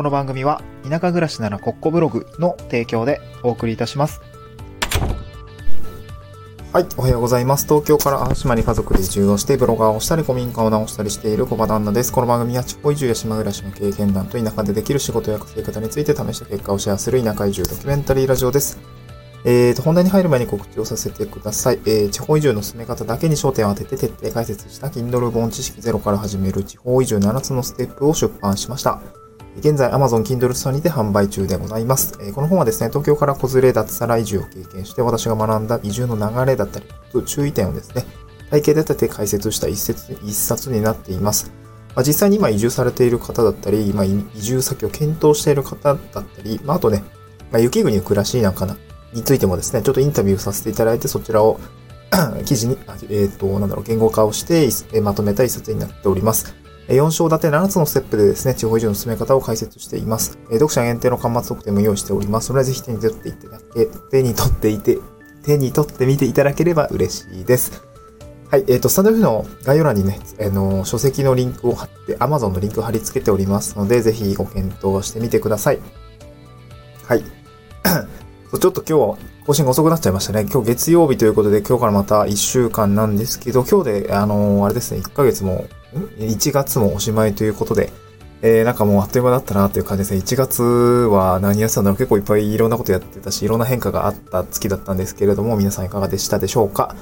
この番組は田舎暮らしならコッコブログの提供でお送りいたします。はい、おはようございます。東京から淡路島に家族で移住をしてブロガーをしたり古民家を直したりしている小場旦那です。この番組は地方移住や島暮らしの経験談と田舎でできる仕事や稼ぎ方について試した結果をシェアする田舎移住ドキュメンタリーラジオです。本題に入る前に告知をさせてください。地方移住の進め方だけに焦点を当てて徹底解説した Kindle 本知識ゼロから始める地方移住7つのステップを出版しました。現在 Amazon Kindle ストアにて販売中でございます。この本はですね、東京から子連れ脱サラ移住を経験して私が学んだ移住の流れだったり注意点をですね、体系立てて解説した一冊になっています。実際に今移住されている方だったり、移住先を検討している方だったり、あとね、雪国の暮らしなんかなについてもですね、ちょっとインタビューさせていただいて、そちらを記事に言語化をしてまとめた一冊になっております。4章立て7つのステップでですね、地方移住の進め方を解説しています。読者限定の巻末特典も用意しております。それはぜひ手に取ってみていただければ嬉しいです。はい、スタンドFの概要欄にね、書籍のリンクを貼って、Amazon のリンクを貼り付けておりますので、ぜひご検討してみてください。はい。ちょっと今日更新が遅くなっちゃいましたね。今日月曜日ということで、今日からまた1週間なんですけど、今日で、あれですね、1月もおしまいということで、なんかもうあっという間だったなという感じですね。1月は何やってたんだろう。結構いっぱいいろんなことやってたし、いろんな変化があった月だったんですけれども、皆さんいかがでしたでしょうか。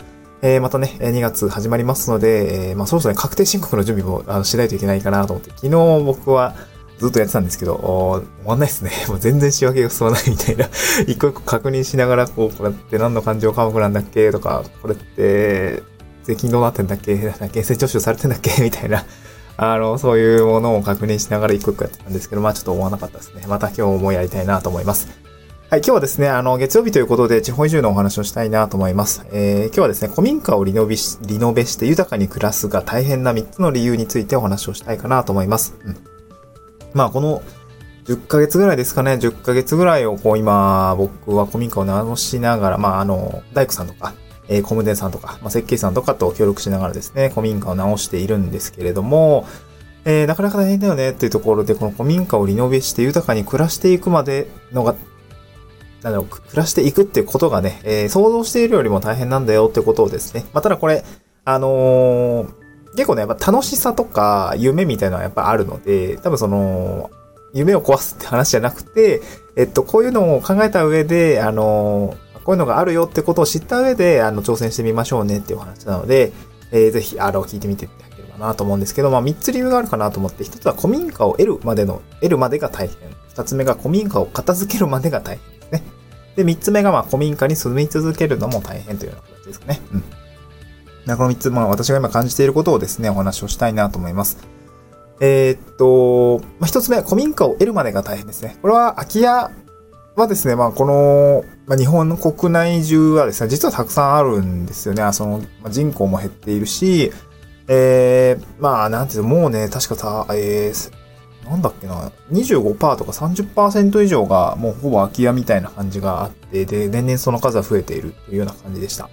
またね、2月始まりますので、そろそろ確定申告の準備もしないといけないかなと思って、昨日僕はずっとやってたんですけど、終わんないですね。もう全然仕分けが進まないみたいな。一個一個確認しながら、これって何の勘定科目なんだっけとか、これって、税金どうなってんだっけ、源泉徴収されてんだっけみたいな、そういうものを確認しながら一個一個やってたんですけど、ちょっと思わなかったですね。また今日もやりたいなと思います。はい、今日はですね、月曜日ということで地方移住のお話をしたいなと思います。今日はですね、古民家をリノベして豊かに暮らすが大変な3つの理由についてお話をしたいかなと思います。この10ヶ月ぐらいですかね、10ヶ月ぐらいを今、僕は古民家を直しながら、大工さんとか、コムデさんとか、設計士さんとかと協力しながらですね、古民家を直しているんですけれども、なかなか大変だよねっていうところで、この古民家をリノベして豊かに暮らしていくまでのが、暮らしていくっていうことがね、想像しているよりも大変なんだよってことをですね、ただこれ、結構ね、楽しさとか夢みたいなのはやっぱあるので、多分その、夢を壊すって話じゃなくて、こういうのを考えた上で、こういうのがあるよってことを知った上で、挑戦してみましょうねっていう話なので、ぜひ、聞いてみていただければなと思うんですけど、3つ理由があるかなと思って、1つは古民家を得るまでが大変。2つ目が古民家を片付けるまでが大変ですね。で、3つ目が、古民家に住み続けるのも大変というような形ですかね。この3つ、私が今感じていることをですね、お話をしたいなと思います。1つ目は古民家を得るまでが大変ですね。これは空き家、はですね、この、日本の国内中はですね、実はたくさんあるんですよね。人口も減っているし、もうね、確かさ、25% とか 30% 以上が、もうほぼ空き家みたいな感じがあって、で、年々その数は増えているというような感じでした。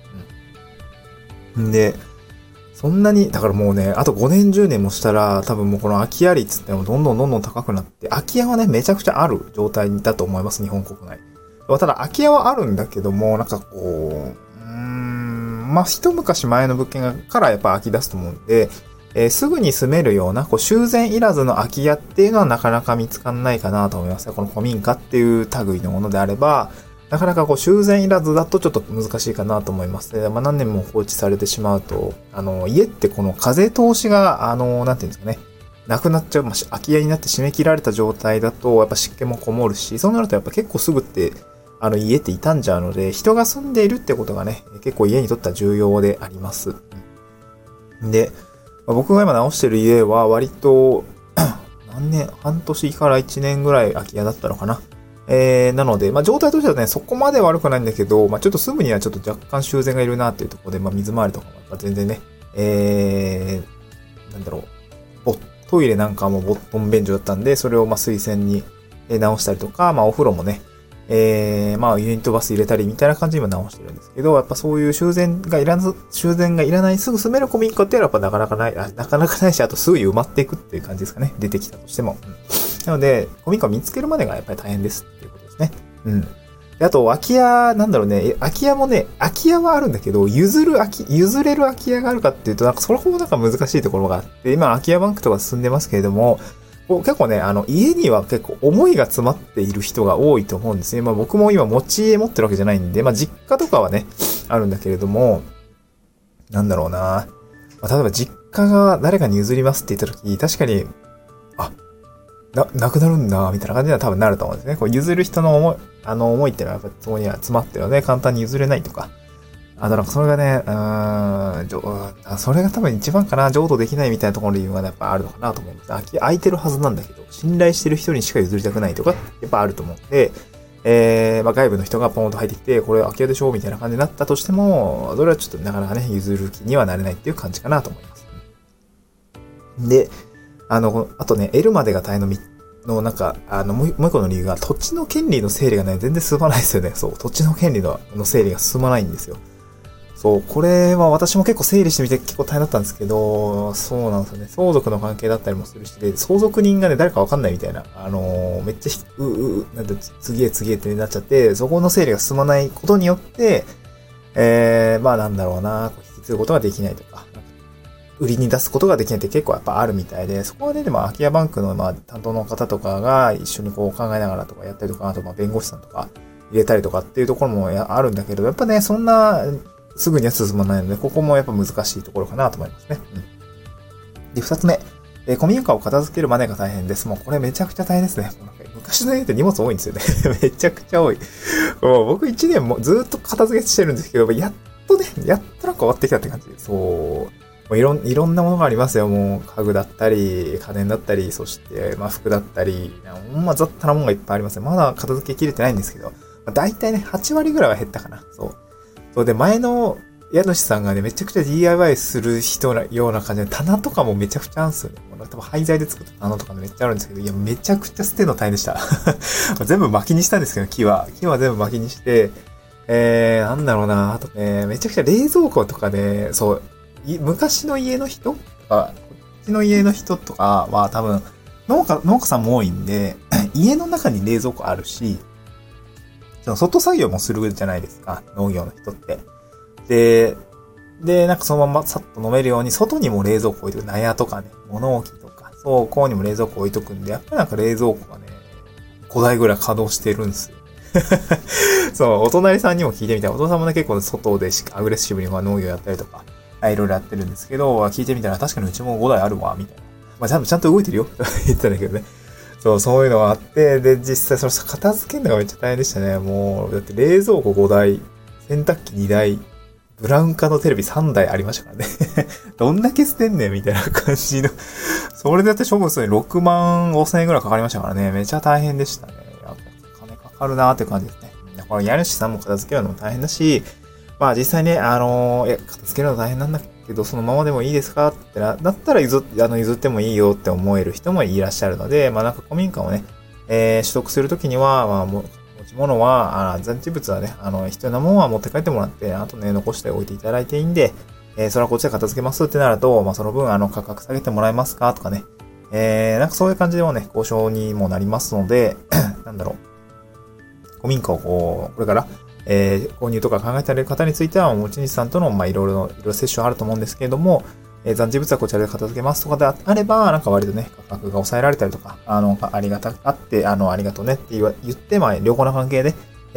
で、そんなに、だからもうね、あと5年10年もしたら、多分もうこの空き家率ってのもどんどん高くなって、空き家はね、めちゃくちゃある状態だと思います、日本国内。ただ空き家はあるんだけども、一昔前の物件からやっぱ空き出すと思うんで、すぐに住めるような、修繕いらずの空き家っていうのはなかなか見つかんないかなと思います。この古民家っていう類のものであれば、なかなか修繕いらずだとちょっと難しいかなと思います。で、何年も放置されてしまうと、家ってこの風通しが、なくなっちゃう、空き家になって締め切られた状態だと、やっぱ湿気もこもるし、そうなるとやっぱ結構すぐって、家って傷んじゃうので、人が住んでいるってことがね、結構家にとっては重要であります。で、僕が今直してる家は割と、半年から1年ぐらい空き家だったのかな。なので、状態としてはね、そこまで悪くないんだけど、ちょっと住むにはちょっと若干修繕がいるなっていうところで、水回りとかも全然ね、トイレなんかもボットン便所だったんで、それを水洗に直したりとか、お風呂もね、ユニットバス入れたりみたいな感じにも直してるんですけど、やっぱそういう修繕がいらない、すぐ住める古民家っていうのはやっぱなかなかないし、あとすぐ埋まっていくっていう感じですかね、出てきたとしても。なのでゴミ箱見つけるまでがやっぱり大変ですっていうことですね。うん。であと空き家なんだろうね、空き家もね、空き家はあるんだけど譲れる空き家があるかっていうとなんかそれほどなんか難しいところがあって、今空き家バンクとか進んでますけれども、結構ね、家には結構思いが詰まっている人が多いと思うんですね。まあ僕も今持ち家持ってるわけじゃないんで、まあ実家とかはね、あるんだけれども、なんだろうな、まあ、例えば実家が誰かに譲りますって言った時、確かに、あ、なくなるんだ、みたいな感じには多分なると思うんですね。こう譲る人の思いってのはやっぱそこには詰まってるので、簡単に譲れないとか。あとなんかそれがね、それが多分一番かな、譲渡できないみたいなところの理由がやっぱあるのかなと思うんです。空いてるはずなんだけど、信頼してる人にしか譲りたくないとか、やっぱあると思うんで、まあ外部の人がポンと入ってきて、これ空き家でしょみたいな感じになったとしても、それはちょっとなかなかね、譲る気にはなれないっていう感じかなと思います。で、あとね、得るまでが大変のなんか、もう一個の理由が、土地の権利の整理がね、全然進まないですよね。そう、土地の権利の整理が進まないんですよ。そう、これは私も結構整理してみて結構大変だったんですけど、そうなんですよね。相続の関係だったりもするし、で、相続人がね、誰かわかんないみたいな、めっちゃなんて、次へってなっちゃって、そこの整理が進まないことによって、まあなんだろうな、引き継ぐことができないとか、売りに出すことができないって結構やっぱあるみたいで、そこはね、でも空き家バンクの、まあ、担当の方とかが一緒にこう考えながらとかやったりとか、あとまあ弁護士さんとか入れたりとかっていうところもあるんだけど、やっぱね、そんな、すぐには進まないので、ここもやっぱ難しいところかなと思いますね。うん、で、二つ目。古民家を片付けるまでが大変です。もうこれめちゃくちゃ大変ですね。昔の家って荷物多いんですよね。めちゃくちゃ多い。もう僕一年もずっと片付けしてるんですけど、やっとね、やっとなんか終わってきたって感じ。そう。もういろんなものがありますよ。もう家具だったり、家電だったり、そして、まあ服だったり、ほんま雑多なものがいっぱいありますね。まだ片付けきれてないんですけど、だいたいね、8割ぐらいは減ったかな。そう。そうで、前の家主さんがね、めちゃくちゃ DIY する人のような感じで、棚とかもめちゃくちゃあるんですよね。多分廃材で作った棚とかめっちゃあるんですけど、いや、めちゃくちゃ捨てるの大変でした。全部薪にしたんですけど、木は全部薪にして、なんだろうな、あとね、めちゃくちゃ冷蔵庫とかね、そう、昔の家の人とか、こっちの家の人とかは多分、農家さんも多いんで、家の中に冷蔵庫あるし、外作業もするじゃないですか、農業の人って。で、なんかそのままさっと飲めるように、外にも冷蔵庫置いとく。納屋とかね、物置とか、倉庫にも冷蔵庫置いとくんで、やっぱりなんか冷蔵庫がね、5台ぐらい稼働してるんですよ。そう、お隣さんにも聞いてみたら、お父さんもね、結構外でアグレッシブに農業やったりとか、いろいろやってるんですけど、聞いてみたら、確かにうちも5台あるわ、みたいな。まあ、ちゃんと動いてるよ、と言ってたんだけどね。そういうのがあって、で、実際その片付けるのがめっちゃ大変でしたね。もう、だって冷蔵庫5台、洗濯機2台、ブラウン管のテレビ3台ありましたからね。どんだけ捨てんねんみたいな感じの。それでだって処分するのに65,000円ぐらいかかりましたからね。めちゃ大変でしたね。やっぱ金かかるなーって感じですね。だから家主さんも片付けるのも大変だし、まあ実際ね、片付けるの大変なんだけど、そのままでもいいですかってなったら譲ってもいいよって思える人もいらっしゃるので、まあなんか古民家をね、取得するときには、まあ持ち物は、残置物はね、必要なものは持って帰ってもらって、あとね、残しておいていただいていいんで、それはこっちで片付けますってなると、まあその分、価格下げてもらえますかとかね、なんかそういう感じでもね、交渉にもなりますので、なんだろう、古民家をこれから、購入とか考えている方については、持ち主さんとの、まあ、いろいろ接触あると思うんですけれども、残置物はこちらで片付けますとかであれば、なんか割とね、価格が抑えられたりとか、ありがとうねって言って、まあ、良好な関係で、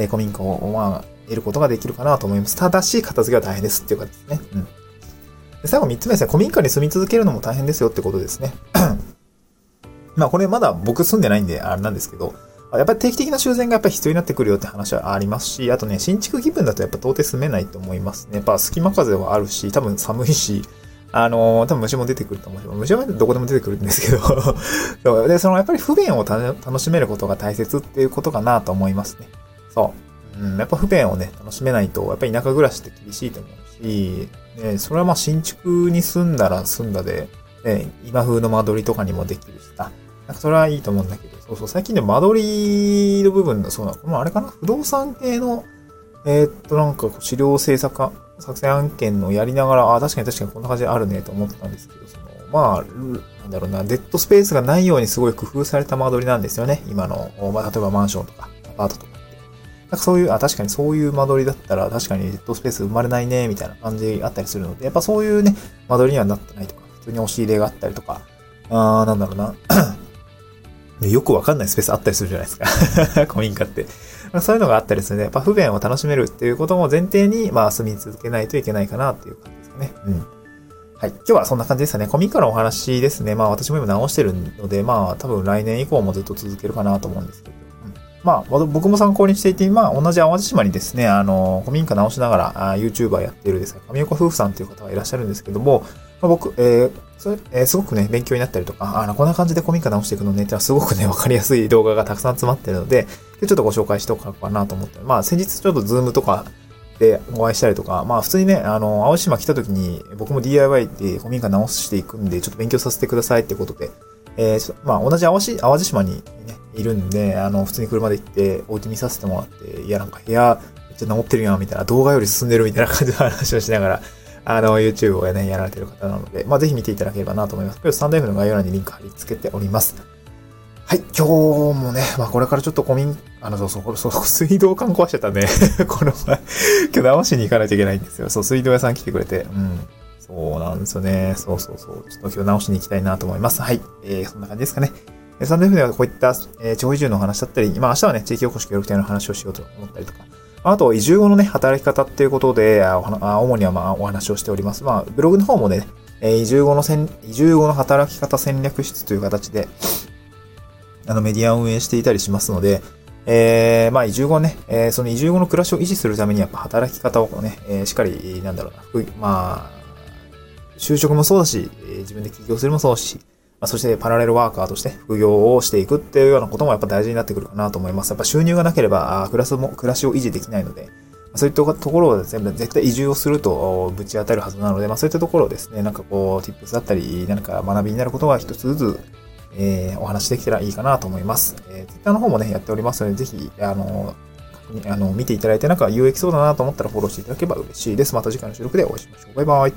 古民家を、まあ、得ることができるかなと思います。ただし、片付けは大変ですっていう感じですね。うん。で、最後3つ目ですね。古民家に住み続けるのも大変ですよってことですね。まあ、これまだ僕住んでないんで、あれなんですけど、やっぱり定期的な修繕がやっぱり必要になってくるよって話はありますし、あとね、新築気分だとやっぱ到底住めないと思いますね。やっぱ隙間風はあるし、多分寒いし、多分虫も出てくると思います。虫はどこでも出てくるんですけど。で、やっぱり不便を楽しめることが大切っていうことかなと思いますね。そう。うん、やっぱ不便をね、楽しめないと、やっぱり田舎暮らしって厳しいと思うし、ね、それはまあ新築に住んだら住んだで、ね、今風の間取りとかにもできるしさ。なんかそれはいいと思うんだけど、そう、最近ね、間取りの部分の、そうなの、このあれかな、不動産系の、なんか、資料制作作戦案件のやりながら、あ、確かにこんな感じであるねと思ってたんですけど、その、まあ、なんだろうな、デッドスペースがないようにすごい工夫された間取りなんですよね。今の、まあ、例えばマンションとか、アパートとかって。なんかそういう、あ、確かにそういう間取りだったら、確かにデッドスペース生まれないね、みたいな感じあったりするので、やっぱそういうね、間取りにはなってないとか、普通に押し入れがあったりとか、なんだろうな、よくわかんないスペースあったりするじゃないですか。古民家って。そういうのがあったりするので、やっぱ不便を楽しめるっていうことも前提に、まあ住み続けないといけないかなっていう感じですかね。うん。はい。今日はそんな感じでしたね。古民家のお話ですね。まあ私も今直してるので、まあ多分来年以降もずっと続けるかなと思うんですけど。うん、まあ僕も参考にしていて、まあ同じ淡路島にですね、古民家直しながら YouTuber やってるですね、上岡夫婦さんという方がいらっしゃるんですけども、まあ、僕、すごくね、勉強になったりとか、こんな感じで古民家直していくのねってのはすごくね、わかりやすい動画がたくさん詰まってるので、ちょっとご紹介しておこうかなと思って、まあ先日ちょっとズームとかでお会いしたりとか、まあ普通にね、青島来た時に僕も DIY で古民家直していくんで、ちょっと勉強させてくださいってことで、まあ同じ淡路島にね、いるんで、普通に車で行ってお家見させてもらって、いやなんか部屋めっちゃ直ってるやんみたいな、動画より進んでるみたいな感じの話をしながら、YouTube をね、やられてる方なので、まあ、ぜひ見ていただければなと思います。スタンドFの概要欄にリンク貼り付けております。はい、今日もね、まあ、これからちょっと水道管壊しちゃったね。この前、今日直しに行かないといけないんですよ。そう、水道屋さん来てくれて、うん。そうなんですよね。そう。ちょっと今日直しに行きたいなと思います。はい、そんな感じですかね。スタンドFではこういった、地方移住の話だったり、まあ、明日はね、地域おこし協力隊の話をしようと思ったりとか、あと、移住後のね、働き方っていうことで、主にはまあお話をしております。まあ、ブログの方もね、移住後の働き方戦略室という形で、メディアを運営していたりしますので、まあ、移住後ね、その移住後の暮らしを維持するためにやっぱ働き方をね、しっかり、なんだろうな、まあ、就職もそうだし、自分で起業するもそうだし、そしてパラレルワーカーとして副業をしていくっていうようなこともやっぱ大事になってくるかなと思います。やっぱ収入がなければ暮らしを維持できないので、そういったところをですね、絶対移住をするとぶち当たるはずなので、まあそういったところをですね、なんかこう、tips だったり、何か学びになることが一つずつ、お話できたらいいかなと思います。Twitter の方もね、やっておりますので、ぜひ、見ていただいて、なんか有益そうだなと思ったらフォローしていただければ嬉しいです。また次回の収録でお会いしましょう。バイバイ。